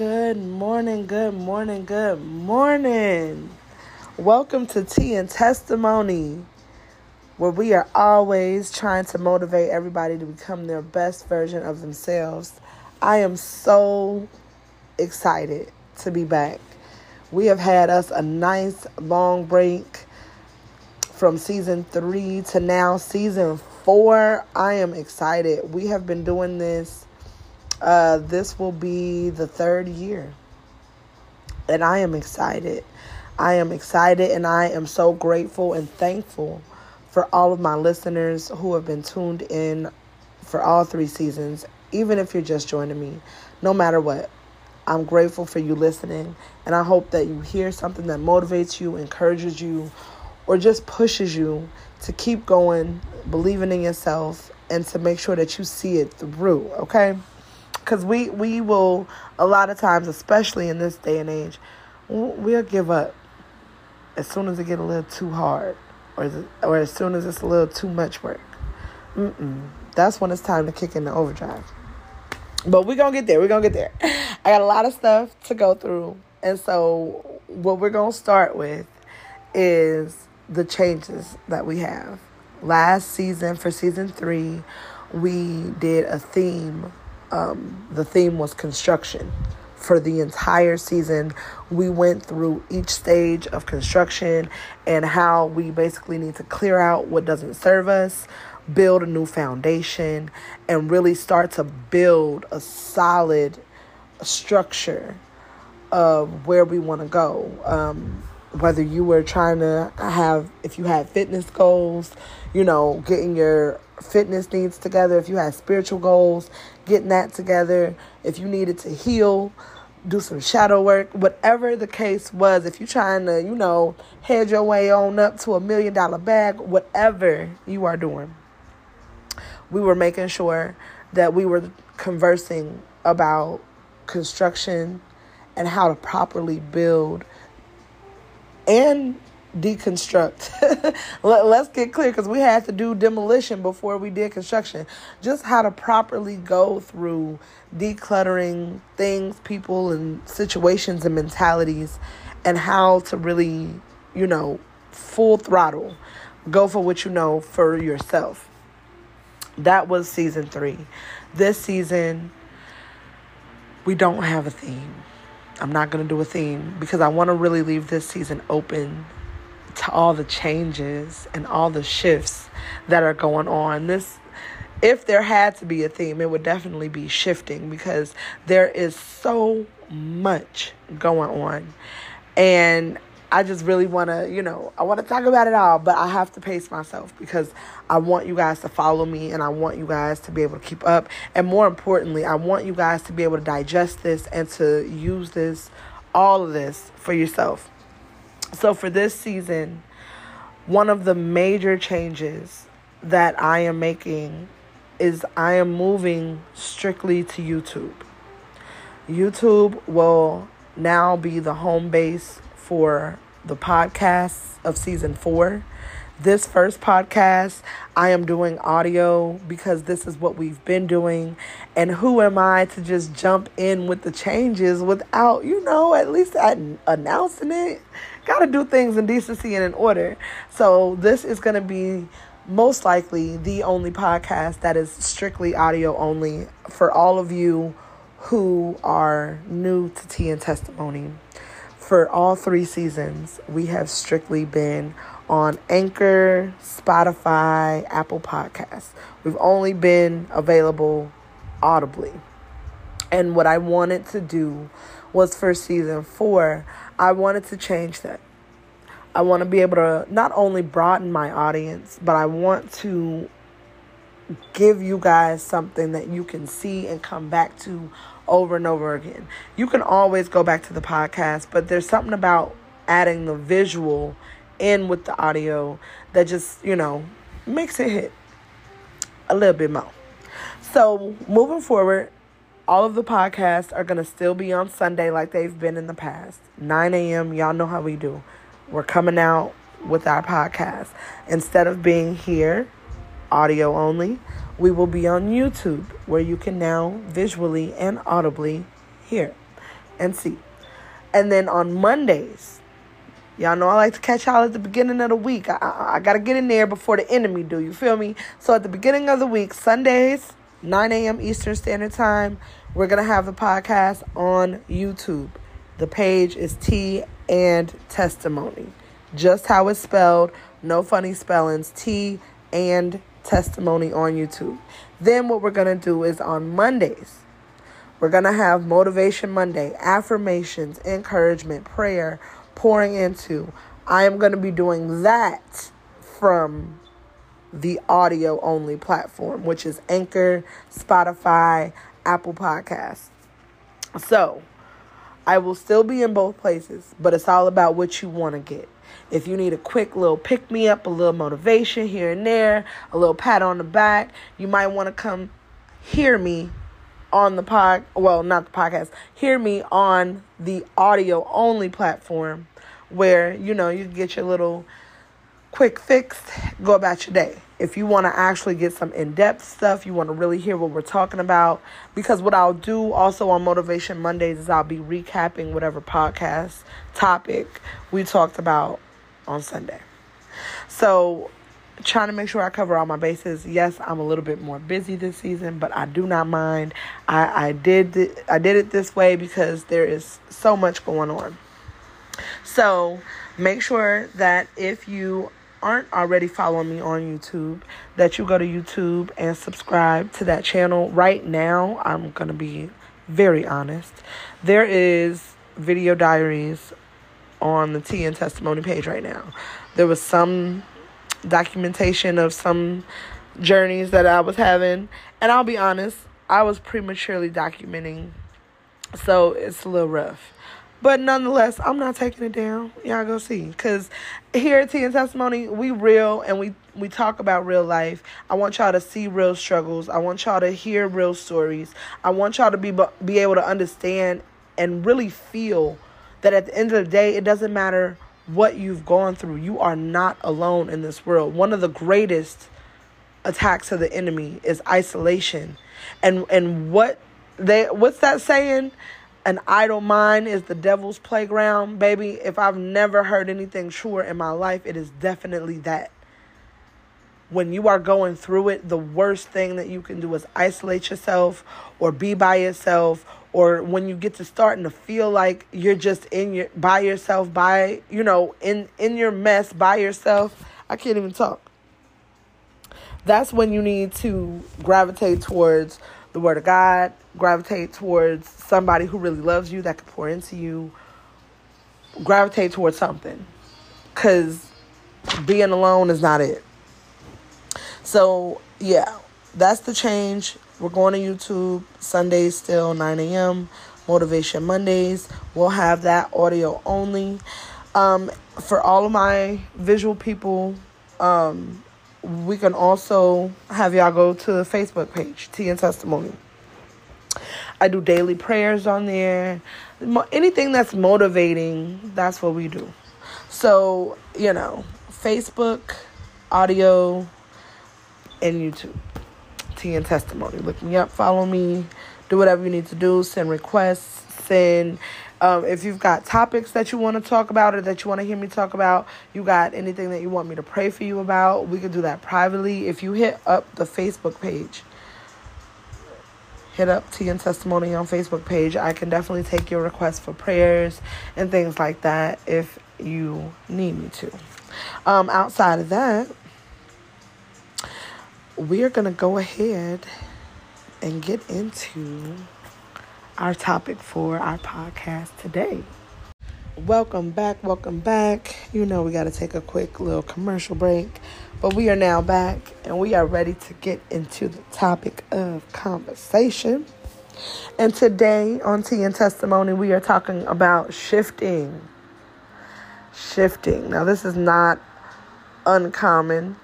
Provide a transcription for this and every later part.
Good morning. Welcome to Tea and Testimony, where we are always trying to motivate everybody to become their best version of themselves. I am so excited to be back. We have had us a nice long break from season 3 to now season 4. I am excited. We have been doing this. This will be the 3rd year, and I am excited. and I am so grateful and thankful for all of my listeners who have been tuned in for all 3 seasons, even if you're just joining me. No matter what, I'm grateful for you listening, and I hope that you hear something that motivates you, encourages you, or just pushes you to keep going, believing in yourself, and to make sure that you see it through, okay? Because we will, a lot of times, especially in this day and age, we'll give up as soon as it gets a little too hard or as soon as it's a little too much work. That's when it's time to kick in the overdrive. But we're going to get there. I got a lot of stuff to go through. And so what we're going to start with is the changes that we have. Last season, for season 3, we did a theme. The theme was construction. For the entire season, we went through each stage of construction and how we basically need to clear out what doesn't serve us, build a new foundation, and really start to build a solid structure of where we want to go. Whether you were trying to have, if you had fitness goals, you know, getting your fitness needs together. If you had spiritual goals, getting that together. If you needed to heal, do some shadow work, whatever the case was. If you're trying to, you know, head your way on up to $1 million bag, whatever you are doing, we were making sure that we were conversing about construction and how to properly build and deconstruct. Let's get clear, because we had to do demolition before we did construction. Just how to properly go through decluttering things, people, and situations and mentalities, and how to really, you know, full throttle go for what you know for yourself. That was season 3. This season, we don't have a theme. I'm not going to do a theme because I want to really leave this season open to all the changes and all the shifts that are going on. If there had to be a theme, it would definitely be shifting, because there is so much going on. And I just really want to, you know, I want to talk about it all, but I have to pace myself because I want you guys to follow me, and I want you guys to be able to keep up. And more importantly, I want you guys to be able to digest this and to use this, all of this, for yourself. So for this season, one of the major changes that I am making is I am moving strictly to YouTube. YouTube will now be the home base for the podcasts of season 4. This first podcast, I am doing audio because this is what we've been doing. And who am I to just jump in with the changes without, you know, at least announcing it? Gotta do things in decency and in order. So this is going to be most likely the only podcast that is strictly audio only for all of you who are new to Tea and Testimony. For all 3 seasons, we have strictly been on Anchor, Spotify, Apple Podcasts. We've only been available audibly. And what I wanted to do was, for season 4, I wanted to change that. I want to be able to not only broaden my audience, but I want to give you guys something that you can see and come back to over and over again. You can always go back to the podcast, but there's something about adding the visual in with the audio that just, you know, makes it hit a little bit more. So moving forward, all of the podcasts are going to still be on Sunday like they've been in the past. 9 a.m. Y'all know how we do. We're coming out with our podcast. Instead of being here, audio only, we will be on YouTube, where you can now visually and audibly hear. and see. And then on Mondays, y'all know I like to catch y'all at the beginning of the week. I got to get in there before the enemy do, you feel me? So at the beginning of the week, Sundays, 9 a.m. Eastern Standard Time, we're going to have the podcast on YouTube. The page is Tea and Testimony. Just how it's spelled. No funny spellings. Tea and Testimony on YouTube. Then what we're going to do is on Mondays, we're going to have Motivation Monday, affirmations, encouragement, prayer, pouring into. I am going to be doing that from the audio only platform, which is Anchor, Spotify, Apple Podcasts. So I will still be in both places, but it's all about what you want to get. If you need a quick little pick-me-up, a little motivation here and there, a little pat on the back, you might want to come hear me on the pod. Well, not the podcast. Hear me on the audio-only platform where, you know, you get your little quick fix, go about your day. If you want to actually get some in-depth stuff, you want to really hear what we're talking about, because what I'll do also on Motivation Mondays is I'll be recapping whatever podcast topic we talked about on Sunday. So trying to make sure I cover all my bases. Yes, I'm a little bit more busy this season, but I do not mind. I did it this way because there is so much going on. So make sure that if you aren't already following me on YouTube, that you go to YouTube and subscribe to that channel right now. I'm going to be very honest. There is video diaries on the Tea and Testimony page right now. There was some documentation of some journeys that I was having. And I'll be honest, I was prematurely documenting. So it's a little rough. But nonetheless, I'm not taking it down. Y'all go see. Because here at Tea and Testimony, we real and we talk about real life. I want y'all to see real struggles. I want y'all to hear real stories. I want y'all to be able to understand and really feel that at the end of the day, it doesn't matter what you've gone through. You are not alone in this world. One of the greatest attacks of the enemy is isolation. And what's that saying? An idle mind is the devil's playground. Baby, if I've never heard anything truer in my life, it is definitely that. When you are going through it, the worst thing that you can do is isolate yourself or be by yourself. Or when you get to starting to feel like you're just by yourself, in your mess, by yourself. I can't even talk. That's when you need to gravitate towards the Word of God, gravitate towards somebody who really loves you, that can pour into you, gravitate towards something, because being alone is not it. So, yeah, that's the change. We're going to YouTube Sundays still, 9 a.m., Motivation Mondays. We'll have that audio only. For all of my visual people, we can also have y'all go to the Facebook page, Tea and Testimony. I do daily prayers on there. Anything that's motivating, that's what we do. So, you know, Facebook, audio, and YouTube, Tea and Testimony. Look me up, follow me, do whatever you need to do, send requests, if you've got topics that you want to talk about or that you want to hear me talk about, you got anything that you want me to pray for you about, we can do that privately. If you hit up the Facebook page, hit up Tea and Testimony on Facebook page, I can definitely take your requests for prayers and things like that if you need me to. Outside of that, we are going to go ahead and get into our topic for our podcast today. Welcome back. You know we got to take a quick little commercial break, but we are now back and we are ready to get into the topic of conversation. And today on Tea and Testimony, we are talking about shifting. Now, this is not uncommon,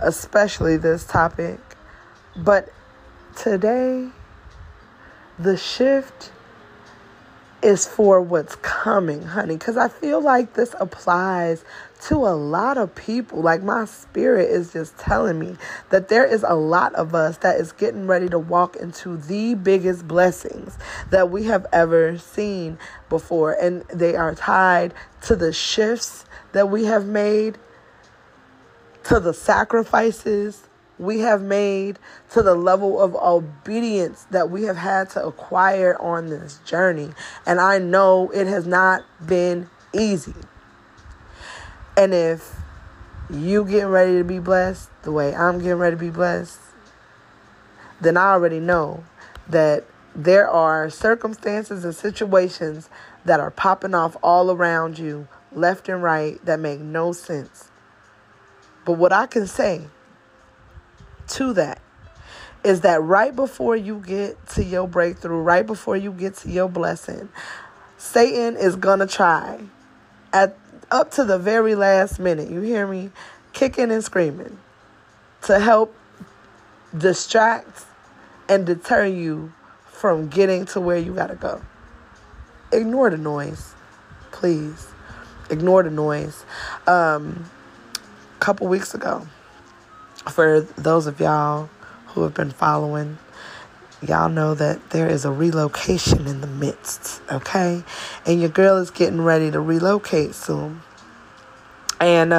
especially this topic, but today the shift is for what's coming, honey, because I feel like this applies to a lot of people. Like, my spirit is just telling me that there is a lot of us that is getting ready to walk into the biggest blessings that we have ever seen before. And they are tied to the shifts that we have made, to the sacrifices we have made, to the level of obedience that we have had to acquire on this journey. And I know it has not been easy. And if you getting ready to be blessed the way I'm getting ready to be blessed, then I already know that there are circumstances and situations that are popping off all around you, left and right, that make no sense. But what I can say to that is that right before you get to your breakthrough, right before you get to your blessing, Satan is going to try up to the very last minute, you hear me, kicking and screaming to help distract and deter you from getting to where you got to go. Ignore the noise, please. Ignore the noise. A couple weeks ago, for those of y'all who have been following, y'all know that there is a relocation in the midst, okay? And your girl is getting ready to relocate soon. And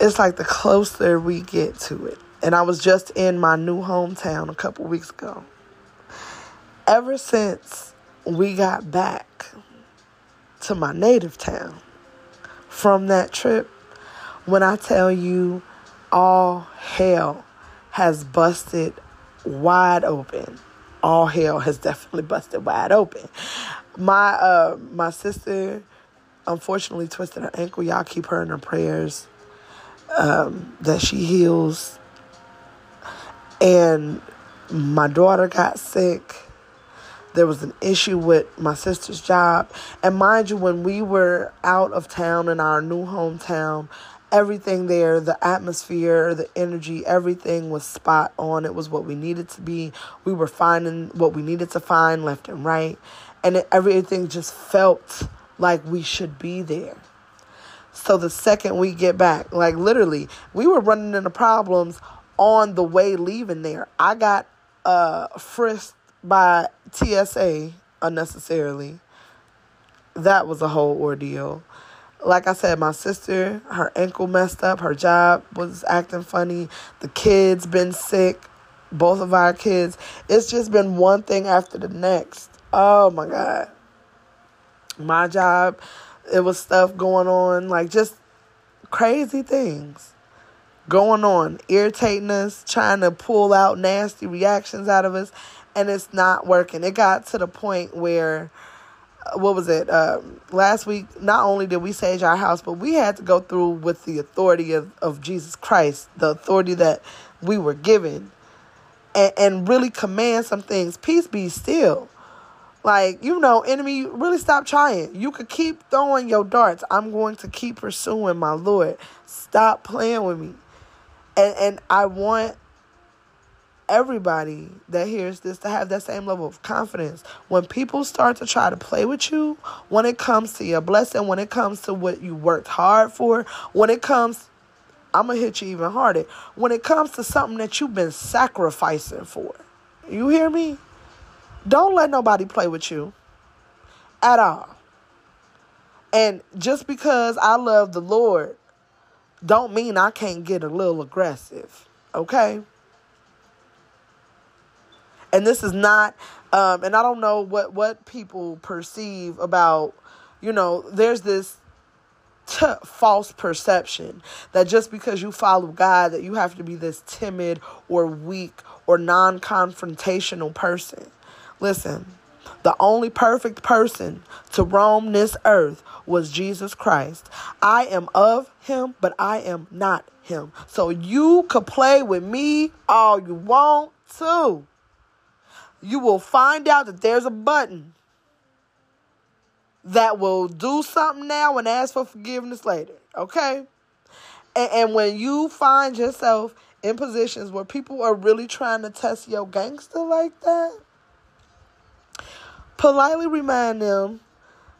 it's like the closer we get to it. And I was just in my new hometown a couple weeks ago. Ever since we got back to my native town from that trip, when I tell you, all hell has busted wide open. All hell has definitely busted wide open. My sister, unfortunately, twisted her ankle. Y'all keep her in her prayers that she heals. And my daughter got sick. There was an issue with my sister's job. And mind you, when we were out of town in our new hometown, everything there, the atmosphere, the energy, everything was spot on. It was what we needed to be. We were finding what we needed to find left and right. And everything just felt like we should be there. So the second we get back, like literally, we were running into problems on the way leaving there. I got frisked by TSA unnecessarily. That was a whole ordeal. Like I said, my sister, her ankle messed up. Her job was acting funny. The kids been sick. Both of our kids. It's just been one thing after the next. Oh, my God. My job, it was stuff going on. Like, just crazy things going on. Irritating us, trying to pull out nasty reactions out of us. And it's not working. It got to the point where... what was it? Last week, not only did we sage our house, but we had to go through with the authority of Jesus Christ, the authority that we were given, and really command some things. Peace be still. Like, you know, enemy, really stop trying. You could keep throwing your darts. I'm going to keep pursuing my Lord. Stop playing with me. And I want everybody that hears this to have that same level of confidence. When people start to try to play with you, when it comes to your blessing, when it comes to what you worked hard for, when it comes, I'm going to hit you even harder, when it comes to something that you've been sacrificing for, you hear me? Don't let nobody play with you at all. And just because I love the Lord, don't mean I can't get a little aggressive, okay? And this is not, and I don't know what people perceive about, you know, there's this false perception that just because you follow God, that you have to be this timid or weak or non-confrontational person. Listen, the only perfect person to roam this earth was Jesus Christ. I am of him, but I am not him. So you could play with me all you want to. You will find out that there's a button that will do something now and ask for forgiveness later, okay? And when you find yourself in positions where people are really trying to test your gangster like that, Politely remind them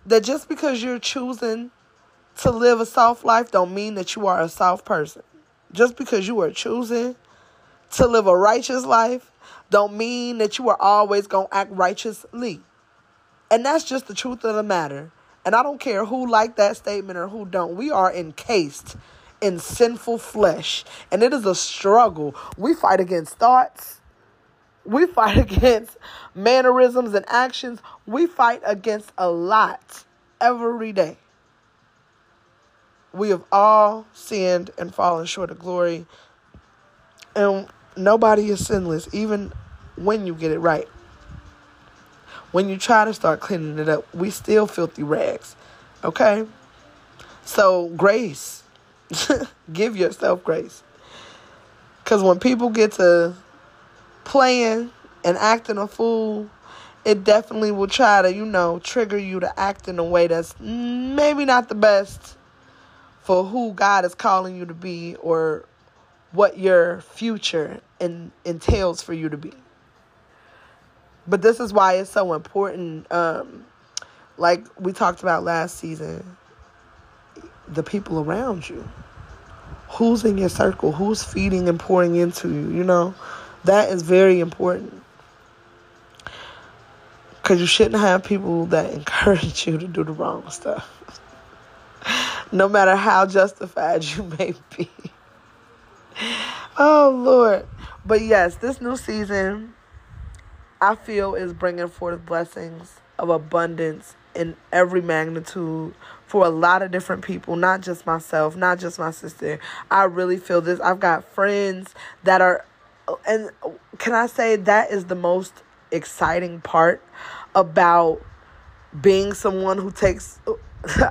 that just because you're choosing to live a soft life don't mean that you are a soft person. Just because you are choosing to live a righteous life don't mean that you are always going to act righteously. And that's just the truth of the matter. And I don't care who liked that statement or who don't. We are encased in sinful flesh. And it is a struggle. We fight against thoughts. We fight against mannerisms and actions. We fight against a lot every day. We have all sinned and fallen short of glory. And nobody is sinless, even when you get it right. When you try to start cleaning it up, we still filthy rags, okay? So grace, give yourself grace. Because when people get to playing and acting a fool, it definitely will try to, trigger you to act in a way that's maybe not the best for who God is calling you to be or what your future entails for you to be. But this is why it's so important, like we talked about last season, the people around you. Who's in your circle? Who's feeding and pouring into you? That is very important. Because you shouldn't have people that encourage you to do the wrong stuff. No matter how justified you may be. Oh, Lord. But yes, this new season, I feel, is bringing forth blessings of abundance in every magnitude for a lot of different people, not just myself, not just my sister. I really feel this. I've got friends that are, and can I say that is the most exciting part about being someone who takes,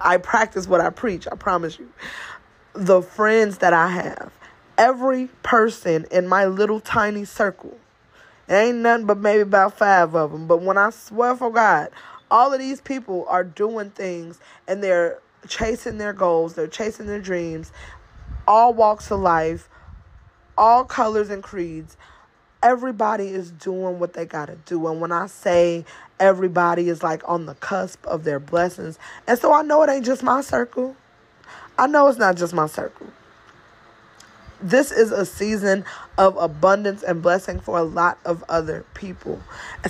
I practice what I preach, I promise you. The friends that I have, every person in my little tiny circle, there ain't nothing but maybe about 5 of them. But when I swear for God, all of these people are doing things and they're chasing their goals. They're chasing their dreams. All walks of life, all colors and creeds. Everybody is doing what they got to do. And when I say everybody is like on the cusp of their blessings. And so I know it ain't just my circle. I know it's not just my circle. This is a season of abundance and blessing for a lot of other people.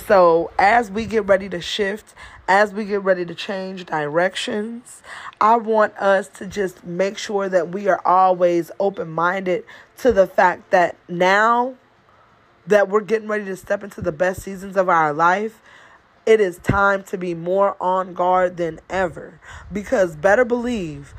So as we get ready to shift, as we get ready to change directions, I want us to just make sure that we are always open-minded to the fact that now that we're getting ready to step into the best seasons of our life, it is time to be more on guard than ever. Because better believe,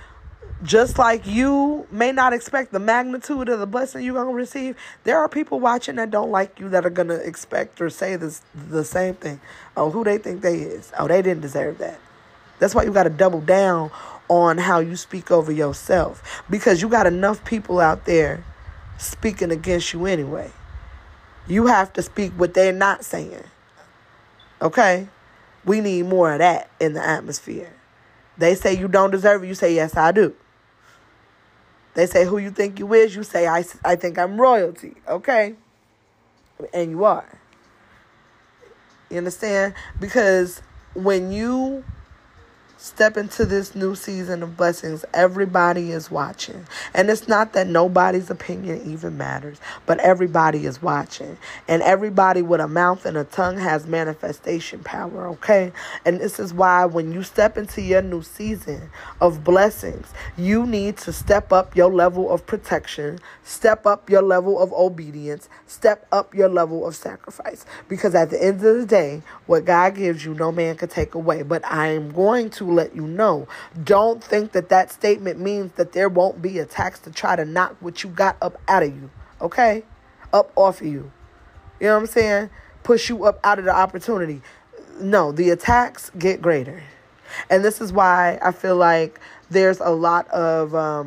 just like you may not expect the magnitude of the blessing you're going to receive, there are people watching that don't like you that are going to expect or say the same thing. Oh, who they think they is. Oh, they didn't deserve that. That's why you got to double down on how you speak over yourself, because you got enough people out there speaking against you anyway. You have to speak what they're not saying. Okay? We need more of that in the atmosphere. They say you don't deserve it. You say, yes, I do. They say, who you think you is? You say, I think I'm royalty, okay? And you are. You understand? Because when you step into this new season of blessings, everybody is watching. And it's not that nobody's opinion even matters, but everybody is watching. And everybody with a mouth and a tongue has manifestation power, okay? And this is why when you step into your new season of blessings, you need to step up your level of protection, step up your level of obedience, step up your level of sacrifice. Because at the end of the day, what God gives you, no man can take away. But I am going to let you know, don't think that statement means that there won't be attacks to try to knock what you got up out of you, okay? Up off of you. You know what I'm saying? Push you up out of the opportunity. No, the attacks get greater. And this is why I feel like there's a lot of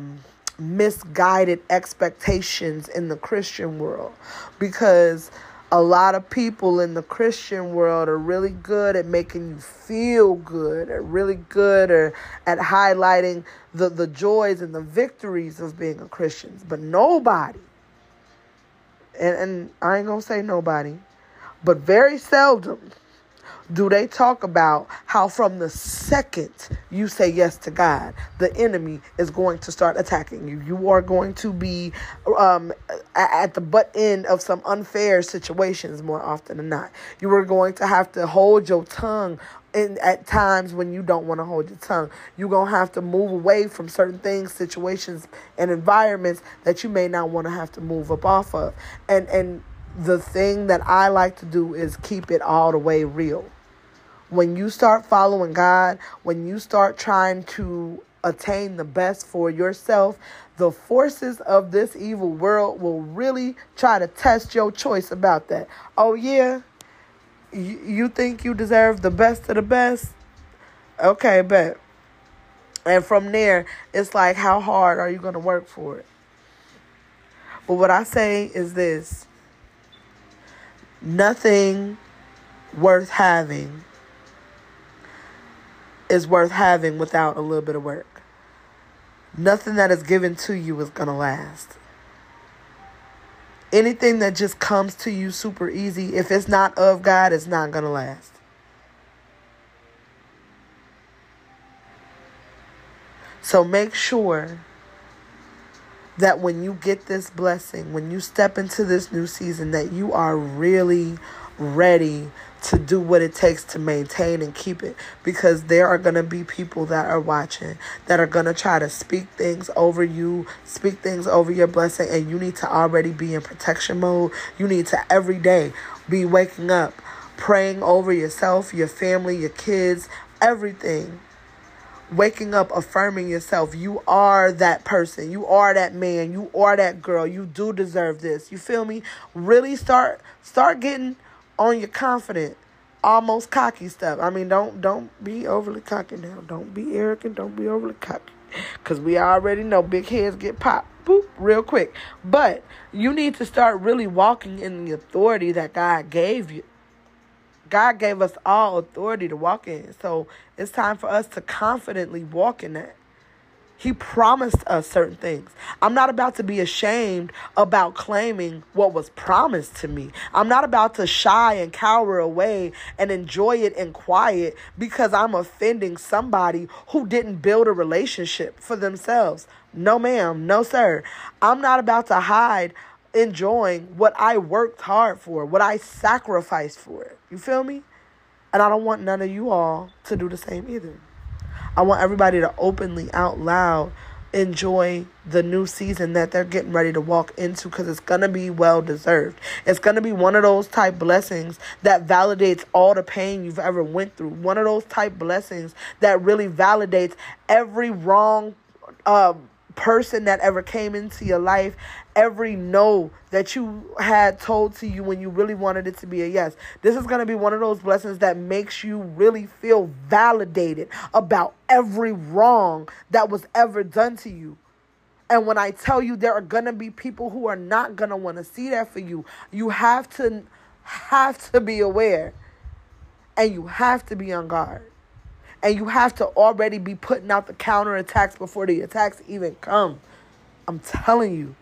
misguided expectations in the Christian world, because a lot of people in the Christian world are really good at making you feel good, are really good at highlighting the joys and the victories of being a Christian. But nobody, and I ain't going to say nobody, but very seldom do they talk about how from the second you say yes to God, the enemy is going to start attacking you. You are going to be at the butt end of some unfair situations more often than not. You are going to have to hold your tongue at times when you don't want to hold your tongue. You're going to have to move away from certain things, situations, and environments that you may not want to have to move up off of. And the thing that I like to do is keep it all the way real. When you start following God, when you start trying to attain the best for yourself, the forces of this evil world will really try to test your choice about that. Oh, yeah, you think you deserve the best of the best? Okay, bet. And from there, it's like, how hard are you going to work for it? But what I say is this. Nothing worth having is worth having without a little bit of work. Nothing that is given to you is going to last. Anything that just comes to you super easy, if it's not of God, it's not going to last. So make sure that when you get this blessing, when you step into this new season, that you are really ready to do what it takes to maintain and keep it. Because there are going to be people that are watching, that are going to try to speak things over you, speak things over your blessing. And you need to already be in protection mode. You need to every day be waking up, praying over yourself, your family, your kids, everything. Waking up, affirming yourself. You are that person. You are that man. You are that girl. You do deserve this. You feel me? Really start getting on your confident, almost cocky stuff. I mean, don't be overly cocky now. Don't be arrogant. Don't be overly cocky. Because we already know big heads get popped. Boop, real quick. But you need to start really walking in the authority that God gave you. God gave us all authority to walk in. So it's time for us to confidently walk in that. He promised us certain things. I'm not about to be ashamed about claiming what was promised to me. I'm not about to shy and cower away and enjoy it in quiet because I'm offending somebody who didn't build a relationship for themselves. No, ma'am. No, sir. I'm not about to hide enjoying what I worked hard for, what I sacrificed for. You feel me? And I don't want none of you all to do the same either. I want everybody to openly, out loud, enjoy the new season that they're getting ready to walk into, because it's going to be well deserved. It's going to be one of those type blessings that validates all the pain you've ever went through. One of those type blessings that really validates every wrong person that ever came into your life, every no that you had told to you when you really wanted it to be a yes. This is going to be one of those blessings that makes you really feel validated about every wrong that was ever done to you. And when I tell you, there are going to be people who are not going to want to see that for you. You have to be aware, and you have to be on guard. And you have to already be putting out the counterattacks before the attacks even come. I'm telling you.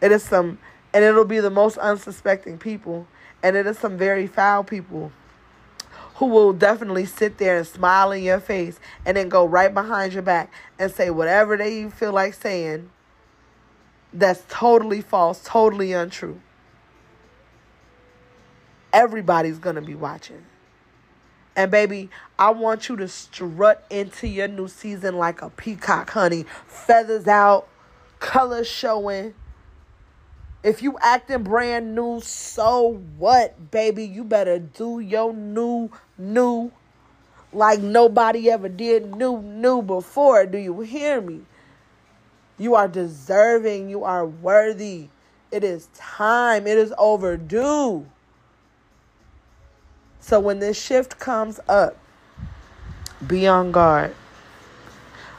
It is some, and it'll be the most unsuspecting people. And it is some very foul people who will definitely sit there and smile in your face and then go right behind your back and say whatever they feel like saying that's totally false, totally untrue. Everybody's going to be watching. And baby, I want you to strut into your new season like a peacock, honey. Feathers out, colors showing. If you acting brand new, so what, baby? You better do your new like nobody ever did new before. Do you hear me? You are deserving. You are worthy. It is time. It is overdue. So when this shift comes up, be on guard.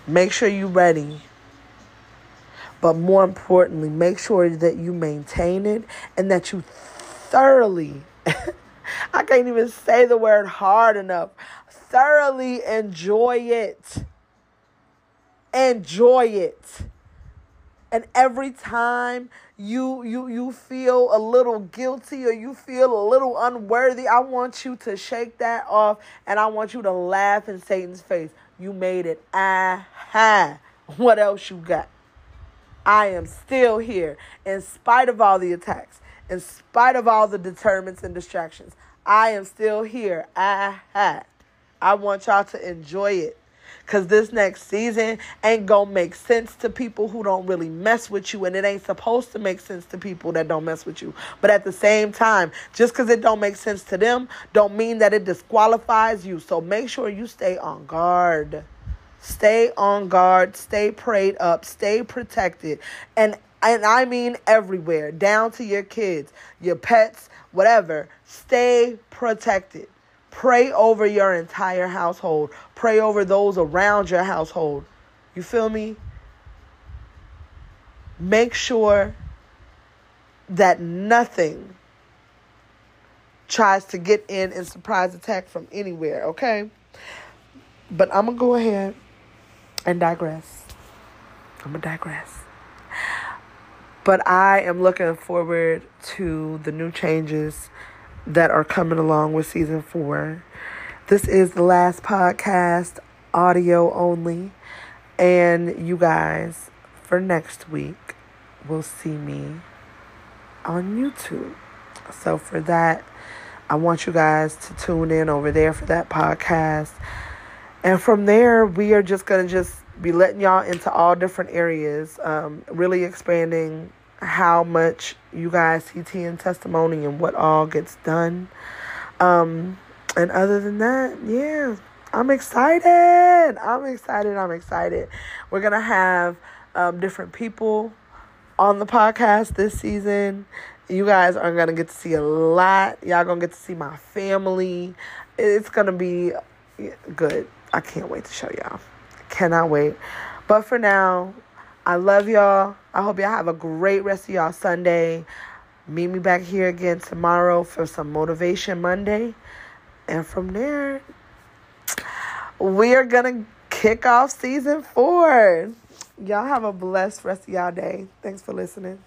Make sure you're ready. But more importantly, make sure that you maintain it and that you thoroughly, I can't even say the word hard enough, thoroughly enjoy it. Enjoy it. And every time you feel a little guilty or you feel a little unworthy, I want you to shake that off, and I want you to laugh in Satan's face. You made it. Aha. What else you got? I am still here in spite of all the attacks, in spite of all the determinants and distractions. I am still here. Aha. I want y'all to enjoy it. Because this next season ain't going to make sense to people who don't really mess with you. And it ain't supposed to make sense to people that don't mess with you. But at the same time, just because it don't make sense to them, don't mean that it disqualifies you. So make sure you stay on guard. Stay on guard. Stay prayed up. Stay protected. And I mean everywhere, down to your kids, your pets, whatever. Stay protected. Pray over your entire household. Pray over those around your household. You feel me? Make sure that nothing tries to get in and surprise attack from anywhere, okay? But I'm going to go ahead and digress. But I am looking forward to the new changes that are coming along with season 4. This is the last podcast, audio only. And you guys, for next week, will see me on YouTube. So for that, I want you guys to tune in over there for that podcast. And from there, we are just going to just be letting y'all into all different areas, really expanding how much you guys see Tea and Testimony and what all gets done. And other than that, yeah, I'm excited. We're going to have different people on the podcast this season. You guys are going to get to see a lot. Y'all going to get to see my family. It's going to be good. I can't wait to show y'all. Cannot wait. But for now, I love y'all. I hope y'all have a great rest of y'all Sunday. Meet me back here again tomorrow for some Motivation Monday. And from there, we are going to kick off season 4. Y'all have a blessed rest of y'all day. Thanks for listening.